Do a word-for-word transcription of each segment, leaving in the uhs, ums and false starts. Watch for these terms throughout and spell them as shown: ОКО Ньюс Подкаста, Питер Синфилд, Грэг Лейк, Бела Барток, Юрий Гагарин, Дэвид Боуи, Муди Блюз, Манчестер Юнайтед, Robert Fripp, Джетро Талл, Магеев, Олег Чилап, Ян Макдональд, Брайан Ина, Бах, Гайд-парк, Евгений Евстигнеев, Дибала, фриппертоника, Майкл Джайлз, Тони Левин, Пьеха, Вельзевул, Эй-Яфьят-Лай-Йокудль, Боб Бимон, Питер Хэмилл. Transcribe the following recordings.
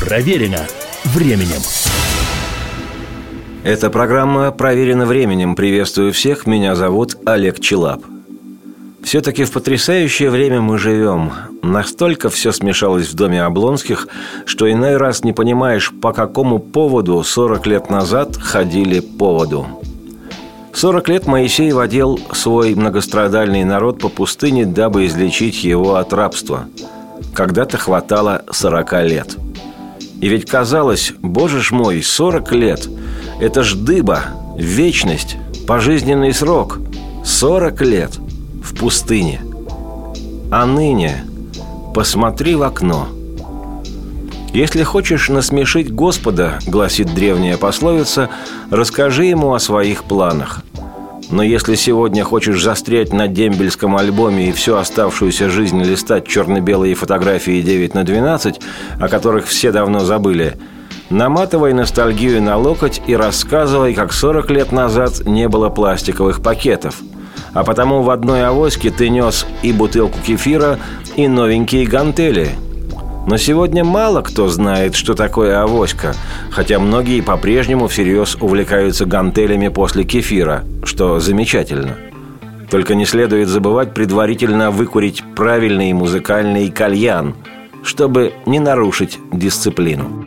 Проверено временем. Эта программа «Проверена временем». Приветствую всех, меня зовут Олег Чилап. Все-таки в потрясающее время мы живем. Настолько все смешалось в доме Облонских, что иной раз не понимаешь, по какому поводу сорок лет назад ходили по воду. сорок лет Моисей водил свой многострадальный народ по пустыне, дабы излечить его от рабства. Когда-то хватало сорока лет. И ведь казалось, боже ж мой, сорок лет – это ж дыба, вечность, пожизненный срок. сорок лет в пустыне. А ныне посмотри в окно. Если хочешь насмешить Господа, гласит древняя пословица, расскажи ему о своих планах. Но если сегодня хочешь застрять на дембельском альбоме и всю оставшуюся жизнь листать черно-белые фотографии девять на двенадцать, о которых все давно забыли, наматывай ностальгию на локоть и рассказывай, как сорок лет назад не было пластиковых пакетов. А потому в одной авоське ты нес и бутылку кефира, и новенькие гантели. Но сегодня мало кто знает, что такое авоська, хотя многие по-прежнему всерьез увлекаются гантелями после кефира, что замечательно. Только не следует забывать предварительно выкурить правильный музыкальный кальян, чтобы не нарушить дисциплину.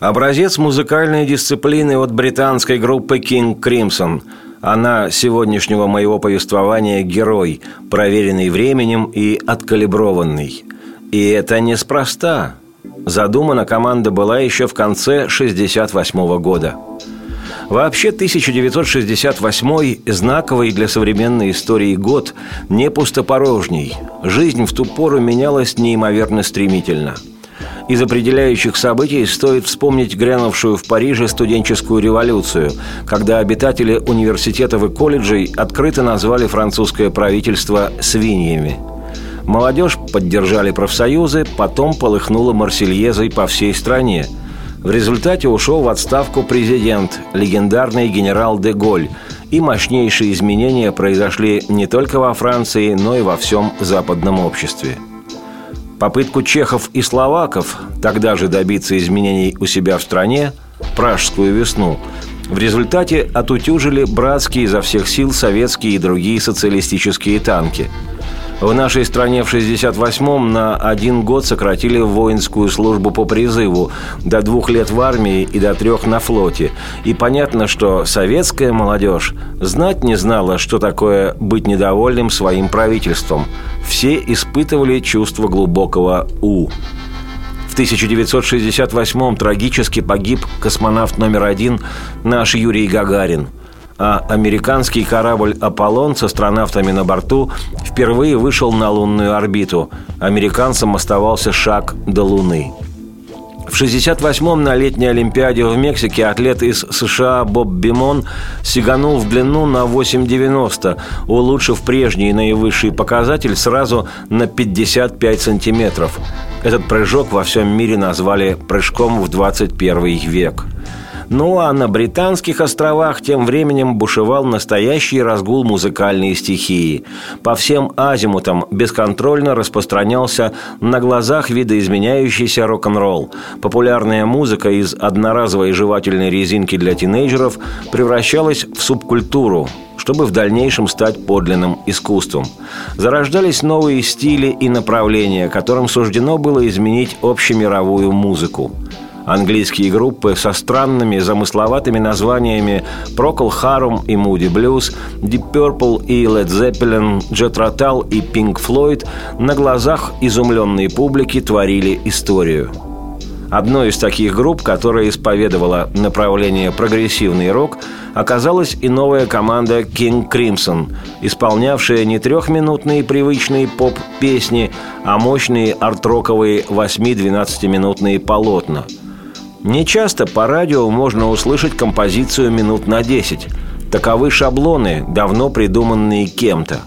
Образец музыкальной дисциплины от британской группы King Crimson. Она сегодняшнего моего повествования герой, проверенный временем и откалиброванный. И это неспроста. Задумана команда была еще в конце шестьдесят восьмого года. Вообще, тысяча девятьсот шестьдесят восьмой – знаковый для современной истории год, не пустопорожний. Жизнь в ту пору менялась неимоверно стремительно. Из определяющих событий стоит вспомнить грянувшую в Париже студенческую революцию, когда обитатели университетов и колледжей открыто назвали французское правительство «свиньями». Молодежь поддержали профсоюзы, потом полыхнула марсельезой по всей стране. В результате ушел в отставку президент, легендарный генерал де Голь, и мощнейшие изменения произошли не только во Франции, но и во всем западном обществе. Попытку чехов и словаков тогда же добиться изменений у себя в стране, Пражскую весну, в результате отутюжили братские изо всех сил советские и другие социалистические танки. В нашей стране в шестьдесят восьмом на один год сократили воинскую службу по призыву, до двух лет в армии и до трех на флоте. И понятно, что советская молодежь знать не знала, что такое быть недовольным своим правительством. Все испытывали чувство глубокого «у». В тысяча девятьсот шестьдесят восьмом трагически погиб космонавт номер один наш Юрий Гагарин. А американский корабль «Аполлон» с астронавтами на борту впервые вышел на лунную орбиту. Американцам оставался шаг до Луны. В шестьдесят восьмом на летней Олимпиаде в Мексике атлет из США Боб Бимон сиганул в длину на восемь девяносто, улучшив прежний наивысший показатель сразу на пятьдесят пять сантиметров. Этот прыжок во всем мире назвали «прыжком в двадцать первый век». Ну а на Британских островах тем временем бушевал настоящий разгул музыкальной стихии. По всем азимутам бесконтрольно распространялся на глазах видоизменяющийся рок-н-ролл. Популярная музыка из одноразовой жевательной резинки для тинейджеров превращалась в субкультуру, чтобы в дальнейшем стать подлинным искусством. Зарождались новые стили и направления, которым суждено было изменить общемировую музыку. Английские группы со странными, замысловатыми названиями «Прокол Харум» и «Муди Блюз», «Дип Перпл» и «Лед Зеппелин», «Джетро Талл» и «Пинг Флойд» на глазах изумленной публики творили историю. Одной из таких групп, которая исповедовала направление прогрессивный рок, оказалась и новая команда King Crimson, исполнявшая не трехминутные привычные поп-песни, а мощные арт-роковые восьми-двенадцатиминутные полотна. Нечасто по радио можно услышать композицию минут на десять. Таковы шаблоны, давно придуманные кем-то.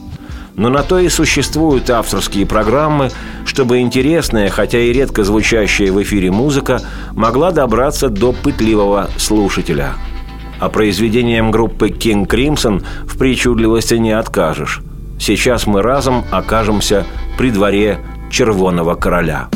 Но на то и существуют авторские программы, чтобы интересная, хотя и редко звучащая в эфире музыка могла добраться до пытливого слушателя. А произведениям группы King Crimson в причудливости не откажешь. Сейчас мы разом окажемся при дворе Червоного Короля.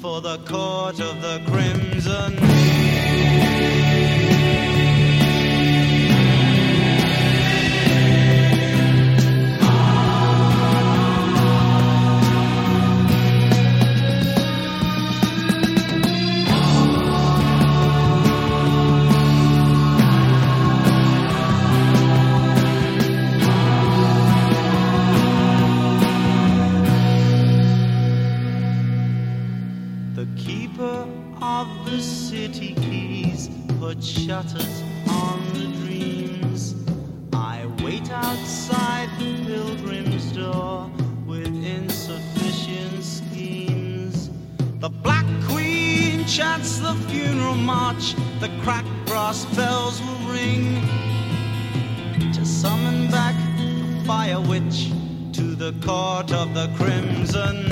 For the court of the Crimson shutters on the dreams. I wait outside The Black Queen chants the funeral march. The cracked brass bells will ring to summon back the fire witch to the court of the Crimson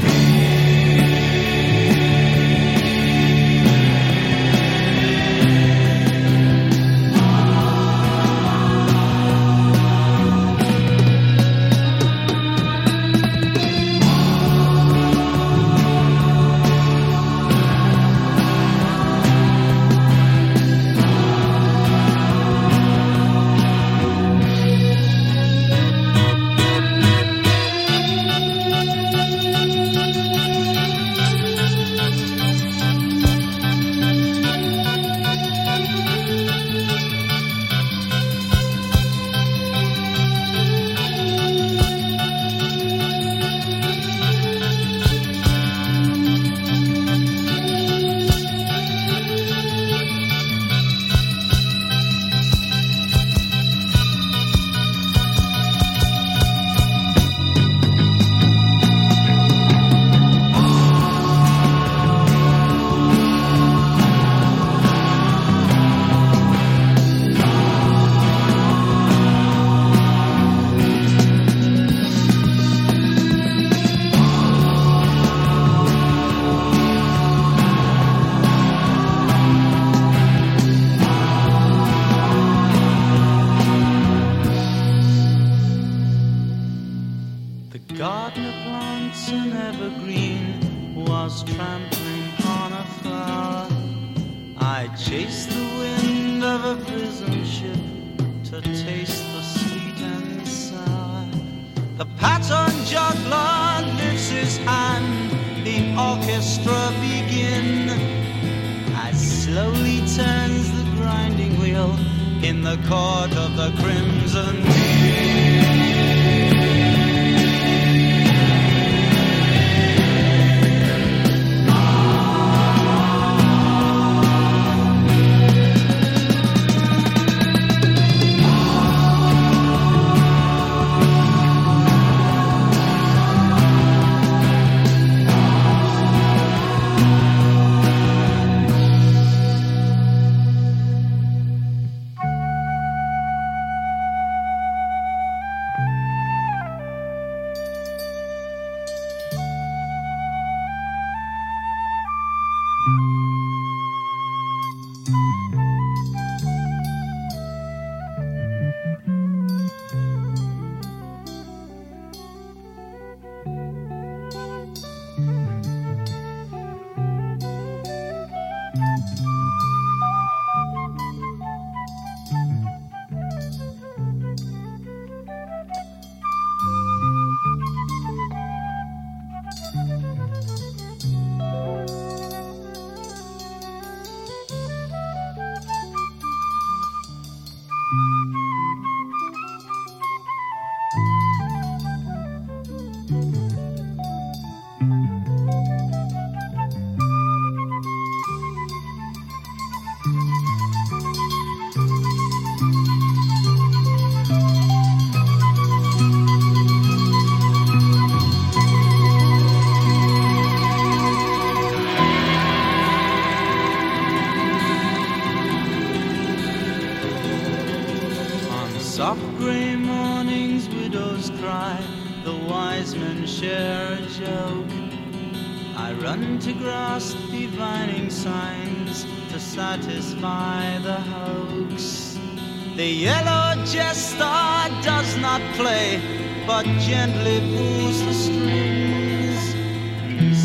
gently pulls the strings,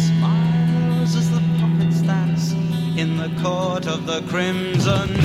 smiles as the puppets dance in the court of the Crimson.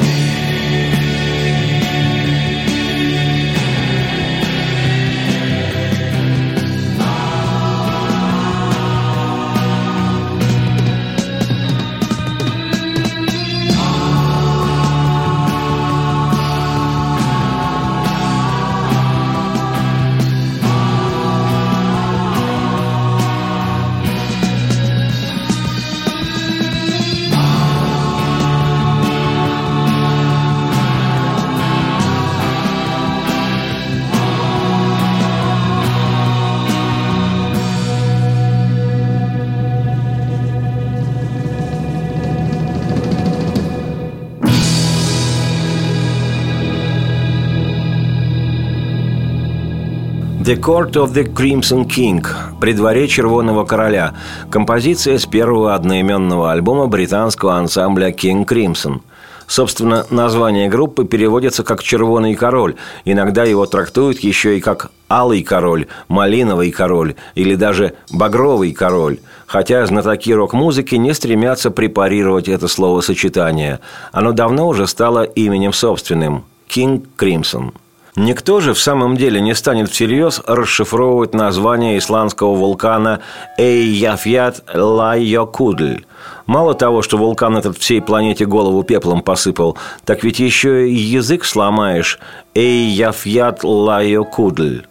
«The Court of the Crimson King» – «При дворе Червоного Короля» – композиция с первого одноименного альбома британского ансамбля «King Crimson». Собственно, название группы переводится как «Червоный король». Иногда его трактуют еще и как «Алый король», «Малиновый король» или даже «Багровый король». Хотя знатоки рок-музыки не стремятся препарировать это словосочетание. Оно давно уже стало именем собственным – «King Crimson». Никто же в самом деле не станет всерьез расшифровывать название исландского вулкана Эй-Яфьят-Лай-Йокудль. Мало того, что вулкан этот всей планете голову пеплом посыпал, так ведь еще и язык сломаешь Эй-Яфьят-Лай-Йокудль.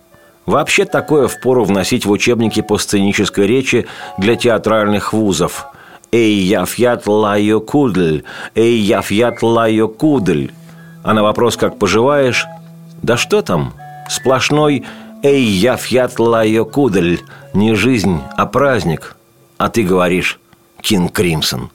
Вообще такое впору вносить в учебники по сценической речи для театральных вузов. Эй-Яфьят-Лай-Йокудль, Эй-Яфьят-Лай-Йокудль. А на вопрос «как поживаешь?» Да что там? Сплошной Эй-Яфьят-Лай-Йокудль. Не жизнь, а праздник. А ты говоришь «King Crimson».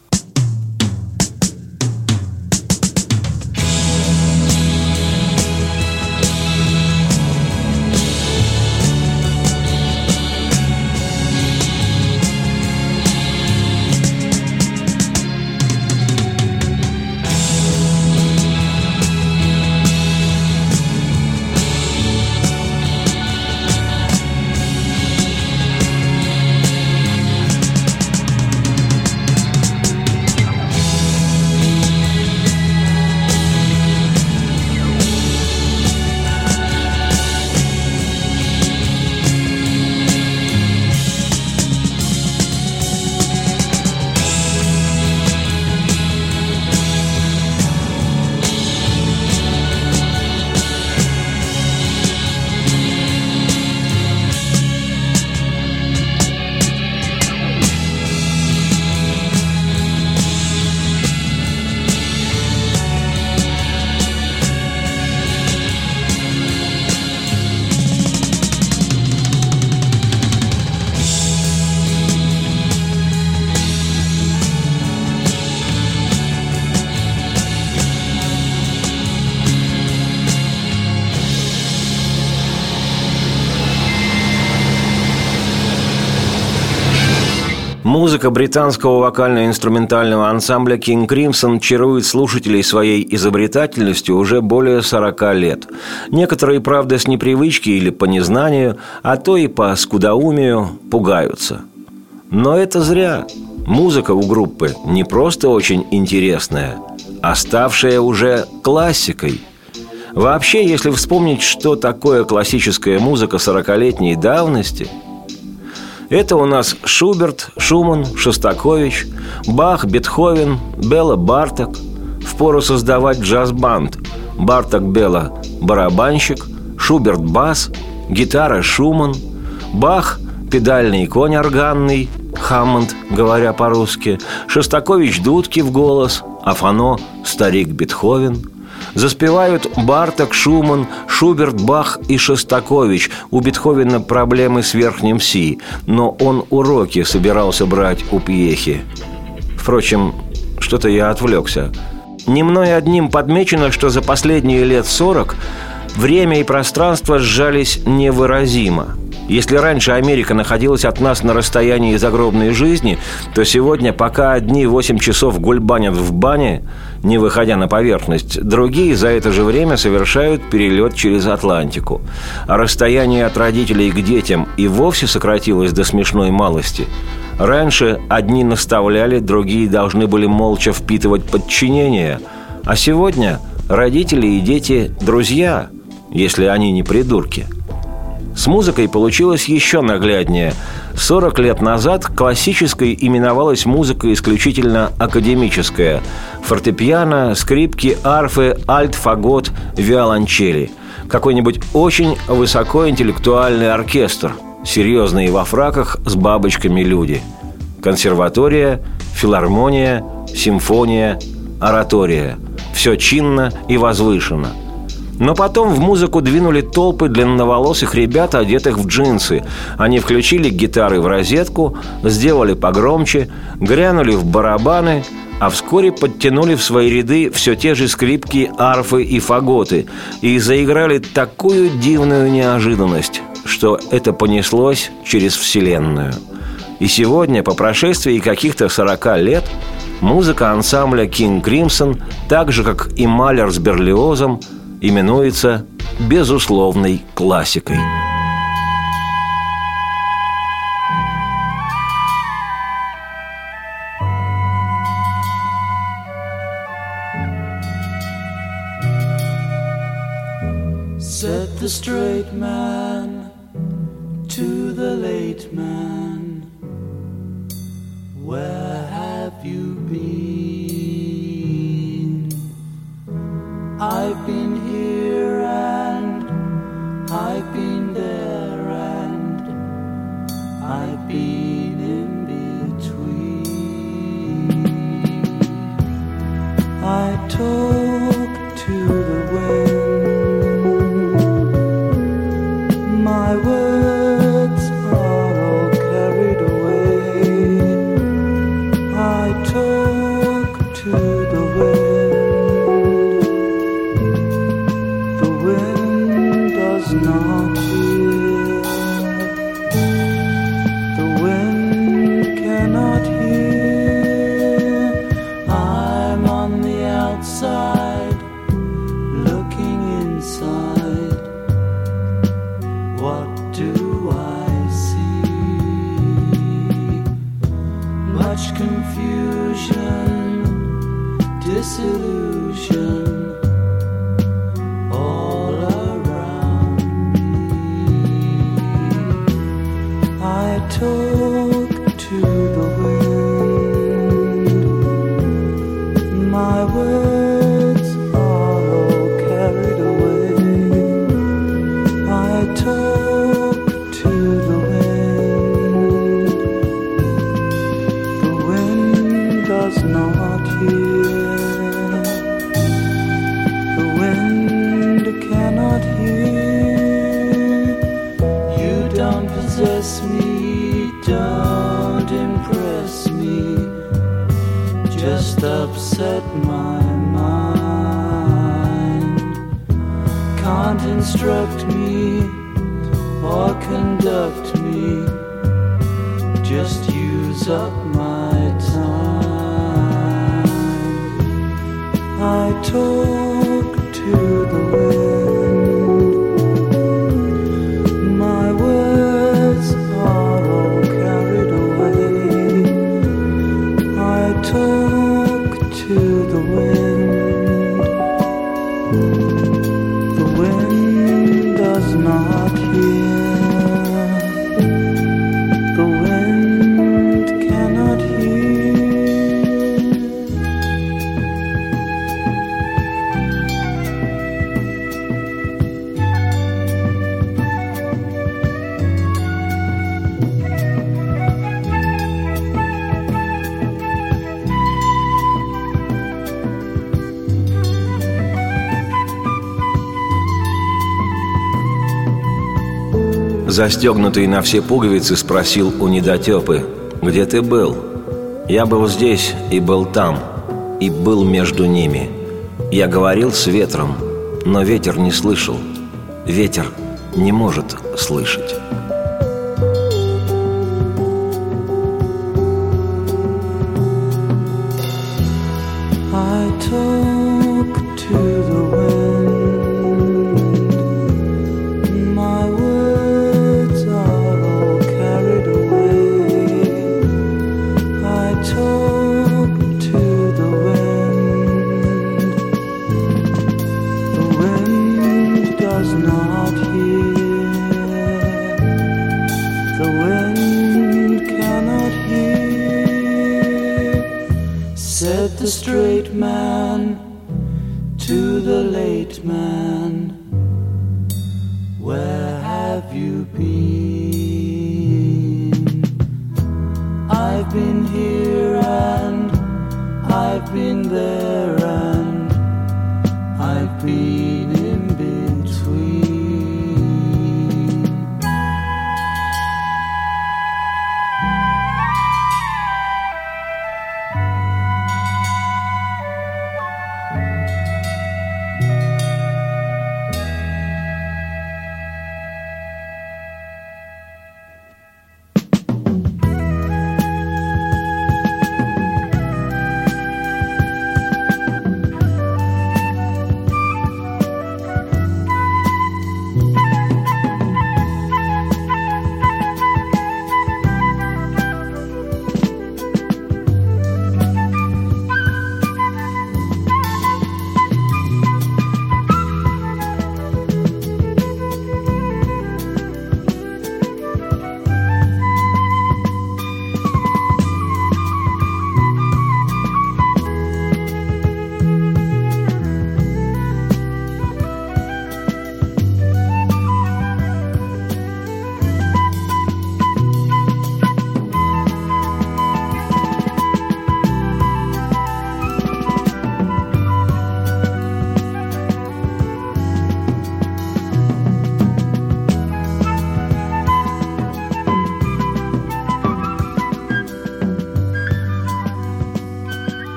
Музыка британского вокально-инструментального ансамбля «King Crimson» чарует слушателей своей изобретательностью уже более сорока лет. Некоторые, правда, с непривычки или по незнанию, а то и по скудоумию пугаются. Но это зря. Музыка у группы не просто очень интересная, а ставшая уже классикой. Вообще, если вспомнить, что такое классическая музыка сорокалетней давности... Это у нас Шуберт, Шуман, Шостакович, Бах, Бетховен, Бела Барток. Впору создавать джаз-банд. Барток-Бела – барабанщик, Шуберт – бас, гитара – Шуман, Бах – педальный конь органный, Хаммонд, говоря по-русски, Шостакович – дудки в голос, Афано – старик Бетховен. Заспевают Барток, Шуман, Шуберт, Бах и Шостакович. У Бетховена проблемы с верхним си, но он уроки собирался брать у Пьехи. Впрочем, что-то я отвлекся. Не мной одним подмечено, что за последние лет сорок время и пространство сжались невыразимо. Если раньше Америка находилась от нас на расстоянии загробной жизни, то сегодня, пока одни восемь часов гульбанят в бане, не выходя на поверхность, другие за это же время совершают перелет через Атлантику. А расстояние от родителей к детям и вовсе сократилось до смешной малости. Раньше одни наставляли, другие должны были молча впитывать подчинение. А сегодня родители и дети – друзья, если они не придурки. С музыкой получилось еще нагляднее. сорок лет назад классической именовалась музыка исключительно академическая. Фортепиано, скрипки, арфы, альт, фагот, виолончели. Какой-нибудь очень высокоинтеллектуальный оркестр. Серьезные во фраках с бабочками люди. Консерватория, филармония, симфония, оратория. Все чинно и возвышенно. Но потом в музыку двинули толпы длинноволосых ребят, одетых в джинсы. Они включили гитары в розетку, сделали погромче, грянули в барабаны, а вскоре подтянули в свои ряды все те же скрипки, арфы и фаготы и заиграли такую дивную неожиданность, что это понеслось через вселенную. И сегодня, по прошествии каких-то сорока лет, музыка ансамбля King Crimson, так же, как и Малер с Берлиозом, именуется безусловной классикой. Said the straight man to the late man, where have you been? I've been here and I've been there and I've been in between. I talk to the wind. My words are all carried away. I talk to the wind. The wind does not hear. The wind cannot hear. I'm on the outside, looking inside. Disillusion all around me. I talk to the wind. My words are all carried away. I talk to the wind. The wind does not hear. Upset my mind. Can't instruct me or conduct me. Just use up my time. I talk to the wind. Застегнутый на все пуговицы спросил у недотепы: «Где ты был?» «Я был здесь и был там, и был между ними. Я говорил с ветром, но ветер не слышал. Ветер не может слышать».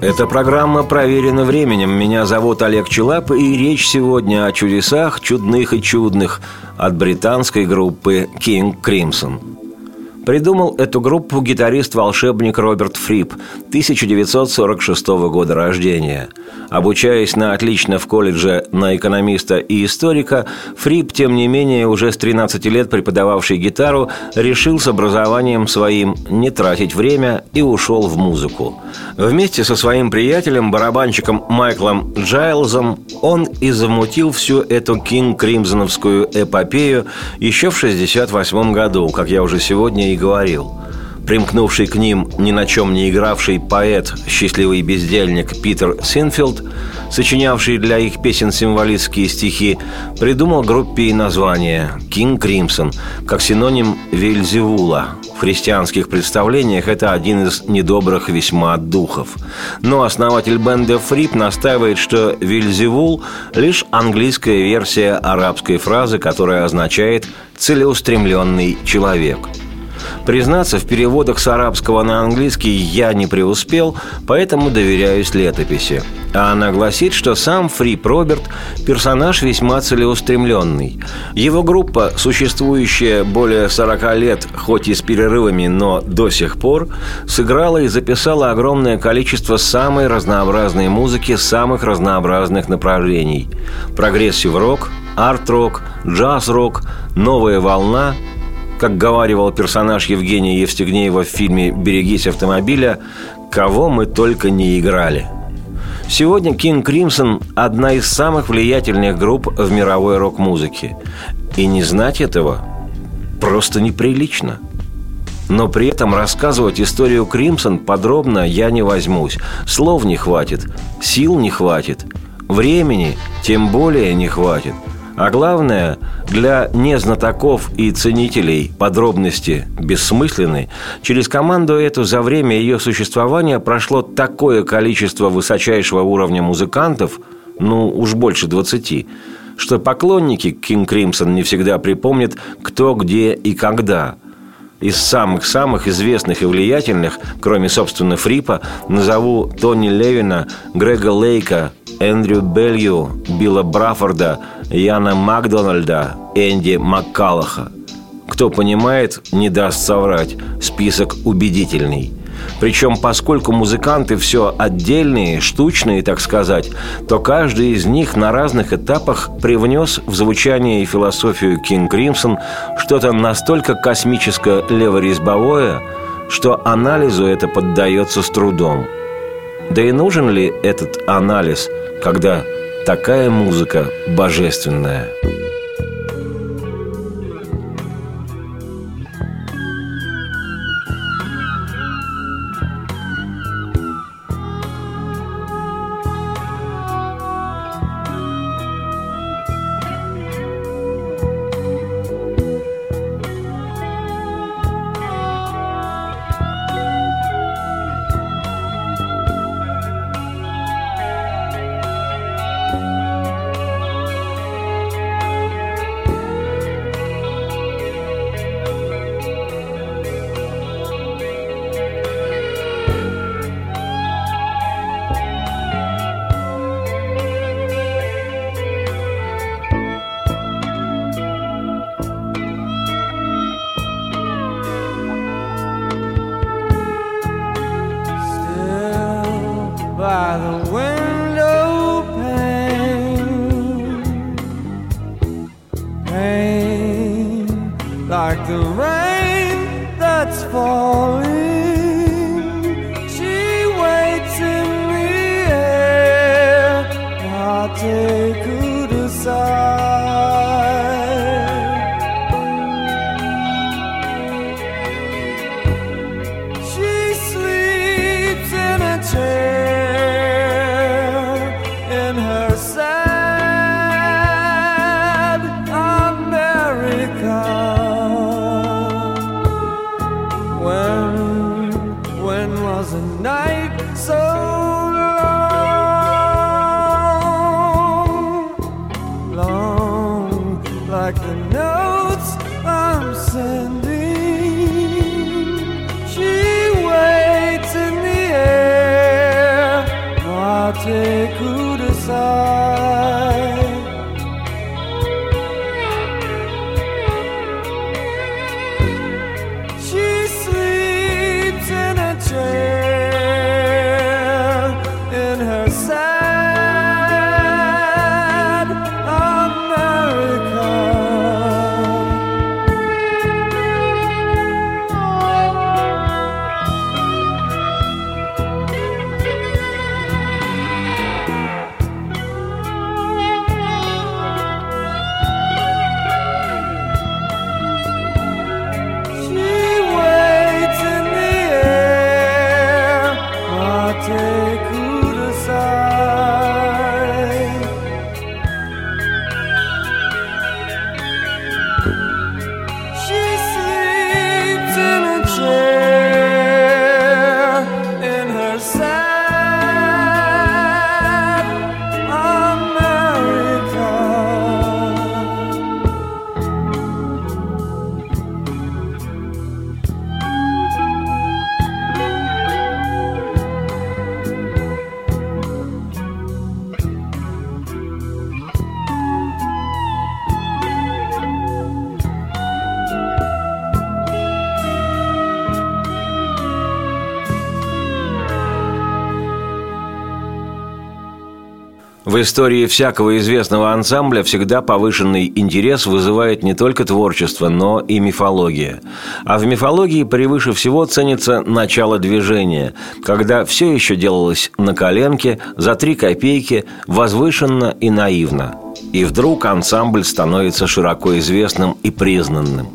Эта программа проверена временем. Меня зовут Олег Чилап, и речь сегодня о чудесах, чудных и чудных от британской группы King Crimson. Придумал эту группу гитарист-волшебник Роберт Фрипп, тысяча девятьсот сорок шестого года рождения. Обучаясь на отлично в колледже на экономиста и историка, Фрипп, тем не менее, уже с тринадцати лет преподававший гитару, решил с образованием своим не тратить время и ушел в музыку. Вместе со своим приятелем, барабанщиком Майклом Джайлзом, он и замутил всю эту кинг-кримсоновскую эпопею еще в шестьдесят восьмом году, как я уже сегодня и говорил. Примкнувший к ним ни на чем не игравший поэт, счастливый бездельник Питер Синфилд, сочинявший для их песен символистские стихи, придумал группе и название «King Crimson», как синоним Вельзевула. В христианских представлениях это один из недобрых весьма духов. Но основатель бенда Фрипп настаивает, что Вельзевул – лишь английская версия арабской фразы, которая означает «целеустремленный человек». Признаться, в переводах с арабского на английский я не преуспел, поэтому доверяюсь летописи. А она гласит, что сам Фрипп Роберт – персонаж весьма целеустремленный. Его группа, существующая более сорока лет, хоть и с перерывами, но до сих пор, сыграла и записала огромное количество самой разнообразной музыки самых разнообразных направлений. Прогрессив-рок, арт-рок, джаз-рок, новая волна – как говаривал персонаж Евгения Евстигнеева в фильме «Берегись автомобиля», кого мы только не играли. Сегодня King Crimson – одна из самых влиятельных групп в мировой рок-музыке. И не знать этого просто неприлично. Но при этом рассказывать историю Crimson подробно я не возьмусь. Слов не хватит, сил не хватит, времени тем более не хватит. А главное, для незнатоков и ценителей подробности бессмысленны. Через команду эту за время ее существования прошло такое количество высочайшего уровня музыкантов, ну уж больше двадцати, что поклонники King Crimson не всегда припомнят, кто, где и когда. Из самых-самых известных и влиятельных, кроме, собственно, Фриппа, назову Тони Левина, Грэга Лейка, Эндрю Белью, Билла Брафорда, Яна Макдональда, Энди Маккаллаха. Кто понимает, не даст соврать. Список убедительный. Причем, поскольку музыканты все отдельные, штучные, так сказать, то каждый из них на разных этапах привнес в звучание и философию King Crimson что-то настолько космическое леворезбовое, что анализу это поддается с трудом. Да и нужен ли этот анализ, когда такая музыка божественная? She waits in the air В истории всякого известного ансамбля всегда повышенный интерес вызывает не только творчество, но и мифология. А в мифологии превыше всего ценится начало движения, когда все еще делалось на коленке, за три копейки, возвышенно и наивно. И вдруг ансамбль становится широко известным и признанным.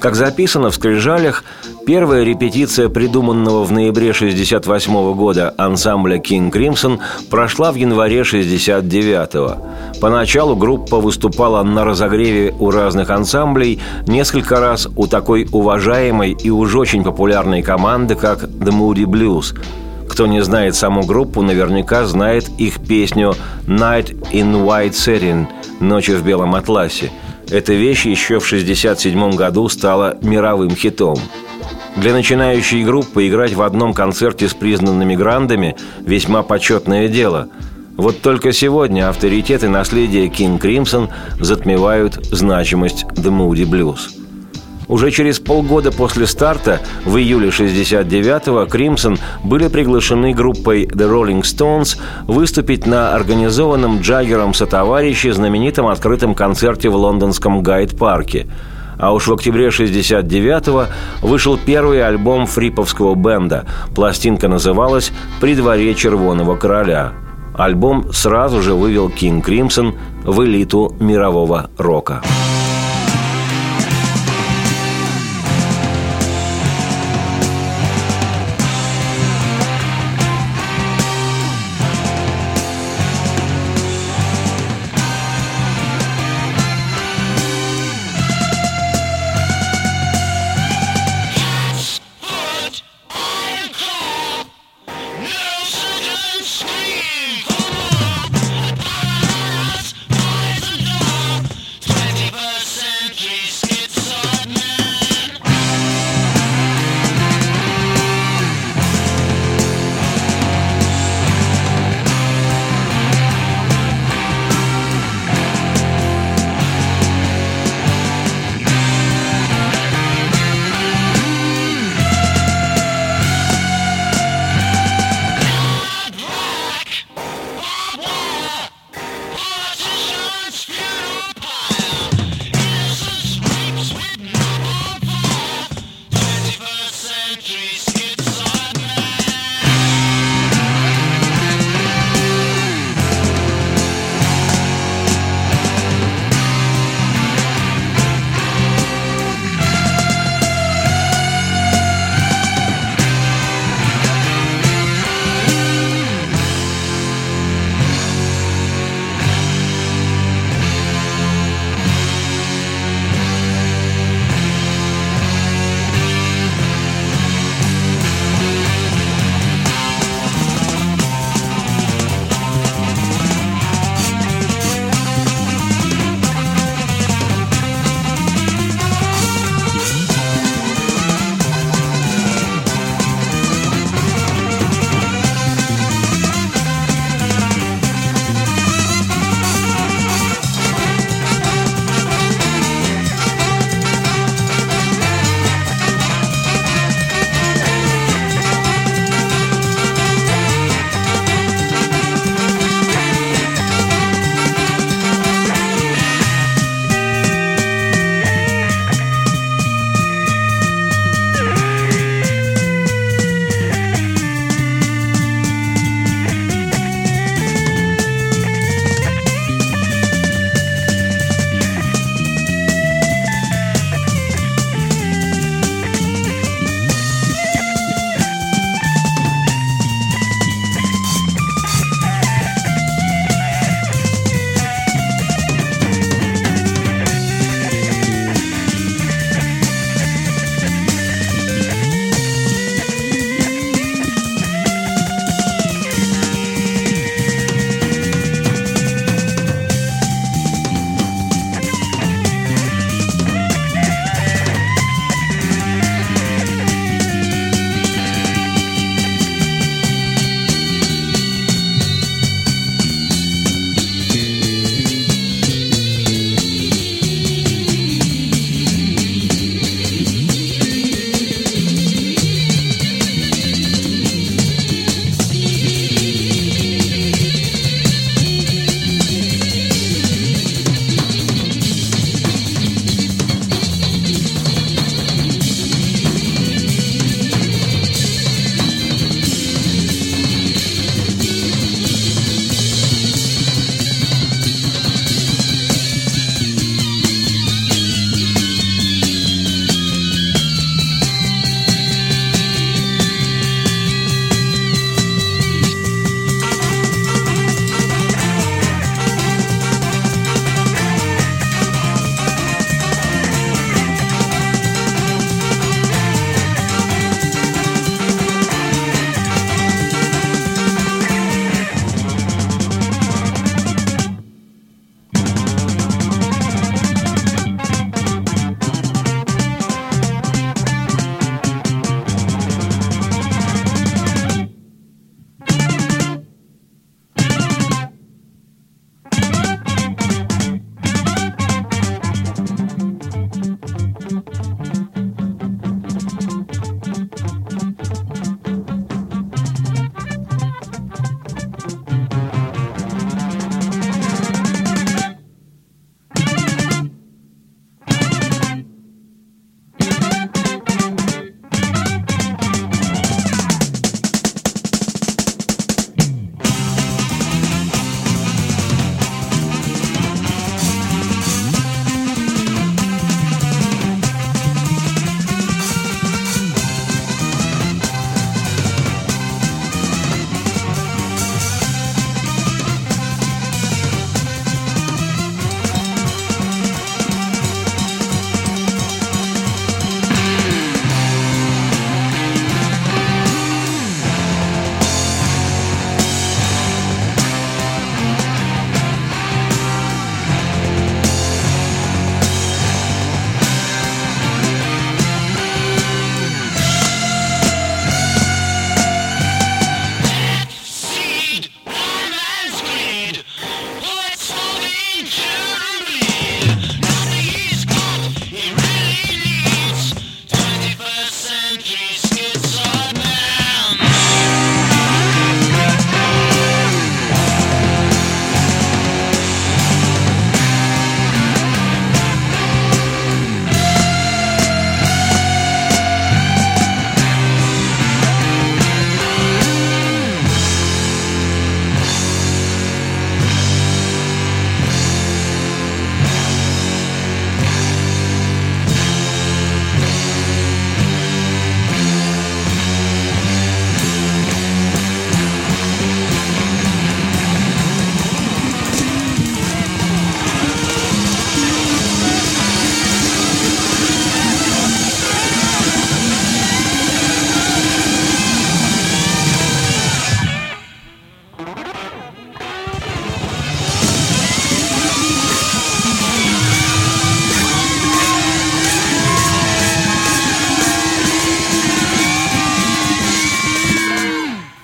Как записано в скрижалях, первая репетиция придуманного в ноябре шестьдесят восьмого года ансамбля King Crimson прошла в январе шестьдесят девятого. Поначалу группа выступала на разогреве у разных ансамблей, несколько раз у такой уважаемой и уж очень популярной команды, как The Moody Blues. Кто не знает саму группу, наверняка знает их песню «Night in White Satin» – «Ночи в белом атласе». Эта вещь еще в шестьдесят седьмом году стала мировым хитом. Для начинающей группы играть в одном концерте с признанными грандами – весьма почетное дело. Вот только сегодня авторитет и наследие King Crimson затмевают значимость The Moody Blues. Уже через полгода после старта, в июле шестьдесят девятого, Crimson были приглашены группой The Rolling Stones выступить на организованном Джаггером сотоварищи знаменитом открытом концерте в лондонском Гайд-парке. А уж в октябре шестьдесят девятого вышел первый альбом фрипповского бенда. Пластинка называлась «При дворе Червоного короля». Альбом сразу же вывел King Crimson в элиту мирового рока.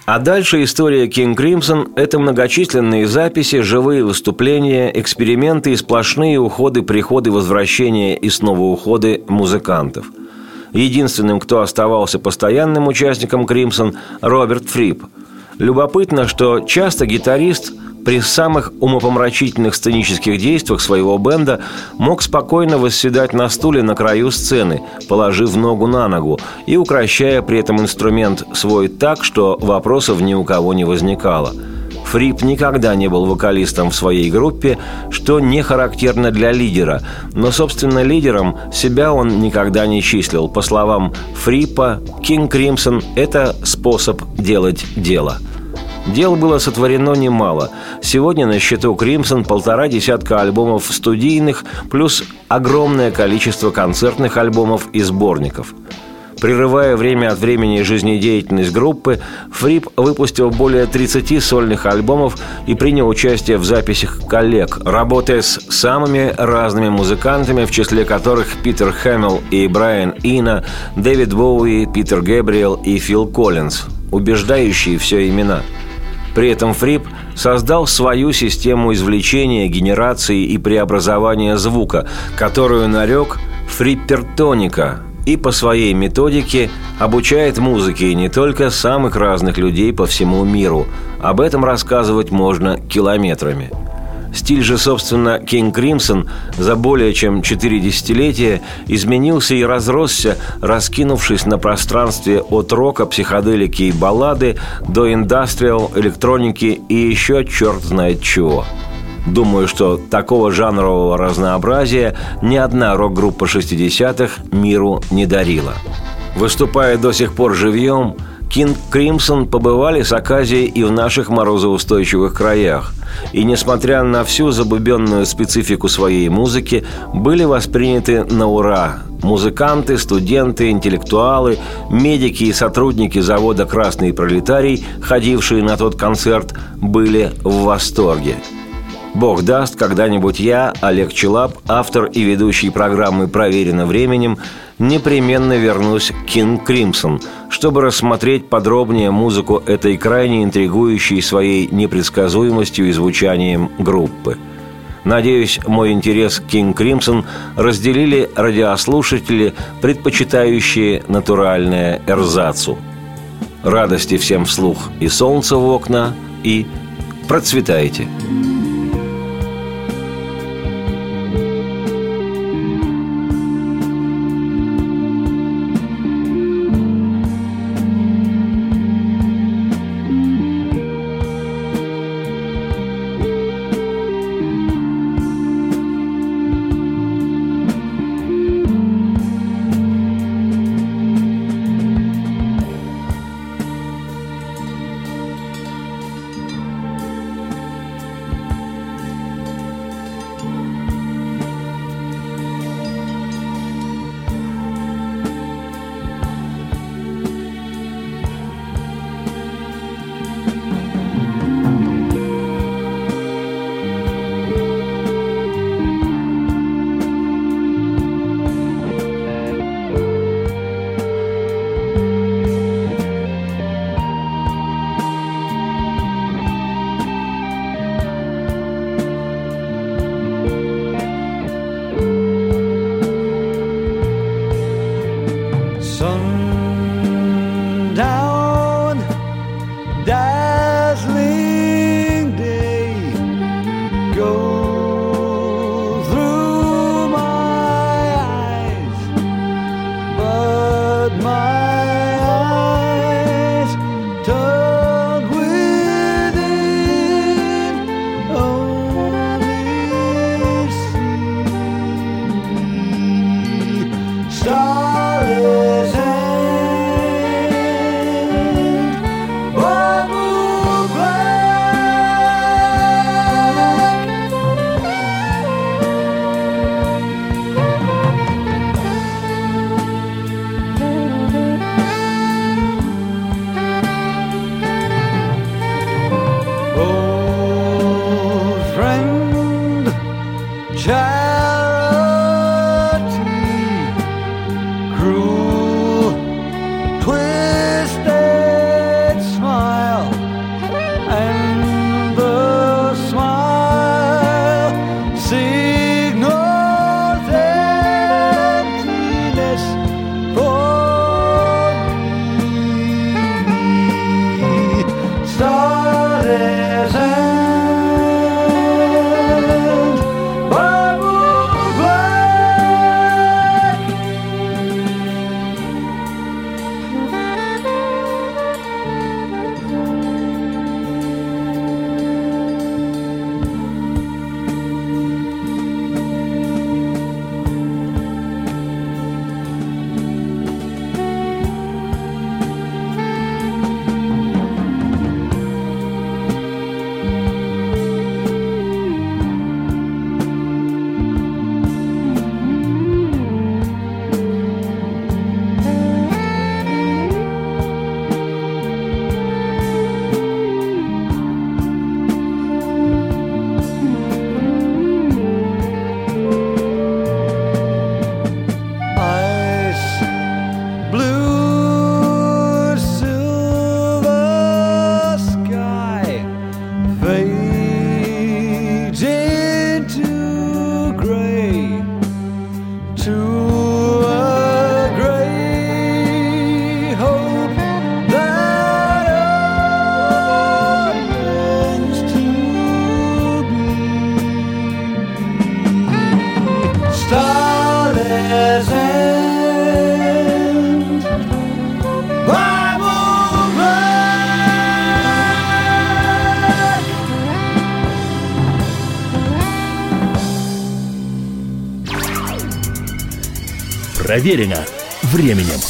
А дальше история King Crimson – это многочисленные записи, живые выступления, эксперименты и сплошные уходы, приходы, возвращения и снова уходы музыкантов. Единственным, кто оставался постоянным участником Crimson – Роберт Фрипп. Любопытно, что часто гитарист при самых умопомрачительных сценических действиях своего бенда мог спокойно восседать на стуле на краю сцены, положив ногу на ногу и укращая при этом инструмент свой так, что вопросов ни у кого не возникало. Фрипп никогда не был вокалистом в своей группе, что не характерно для лидера, но, собственно, лидером себя он никогда не числил. По словам Фриппа, King Crimson – это способ делать дело. Дел было сотворено немало. Сегодня на счету Crimson полтора десятка альбомов студийных, плюс огромное количество концертных альбомов и сборников. Прерывая время от времени жизнедеятельность группы, Фрипп выпустил более тридцати сольных альбомов и принял участие в записях коллег, работая с самыми разными музыкантами, в числе которых Питер Хэмилл и Брайан Ина, Дэвид Боуи, Питер Гэбриэл и Фил Коллинз, убеждающие все имена. При этом Фрипп создал свою систему извлечения, генерации и преобразования звука, которую нарек «фриппертоника», и по своей методике обучает музыке не только самых разных людей по всему миру. Об этом рассказывать можно километрами. Стиль же, собственно, King Crimson за более чем четыре десятилетия изменился и разросся, раскинувшись на пространстве от рока, психоделики и баллады до индастриал, электроники и еще черт знает чего. Думаю, что такого жанрового разнообразия ни одна рок-группа шестидесятых миру не дарила. Выступая до сих пор живьем, King Crimson побывали с оказией и в наших морозоустойчивых краях. И, несмотря на всю забубенную специфику своей музыки, были восприняты на ура. Музыканты, студенты, интеллектуалы, медики и сотрудники завода «Красный пролетарий», ходившие на тот концерт, были в восторге. Бог даст, когда-нибудь я, Олег Чилап, автор и ведущий программы «Проверено временем», непременно вернусь к King Crimson, чтобы рассмотреть подробнее музыку этой крайне интригующей своей непредсказуемостью и звучанием группы. Надеюсь, мой интерес к King Crimson разделили радиослушатели, предпочитающие натуральное эрзацу. Радости всем вслух и солнца в окна, и процветайте! Проверено временем.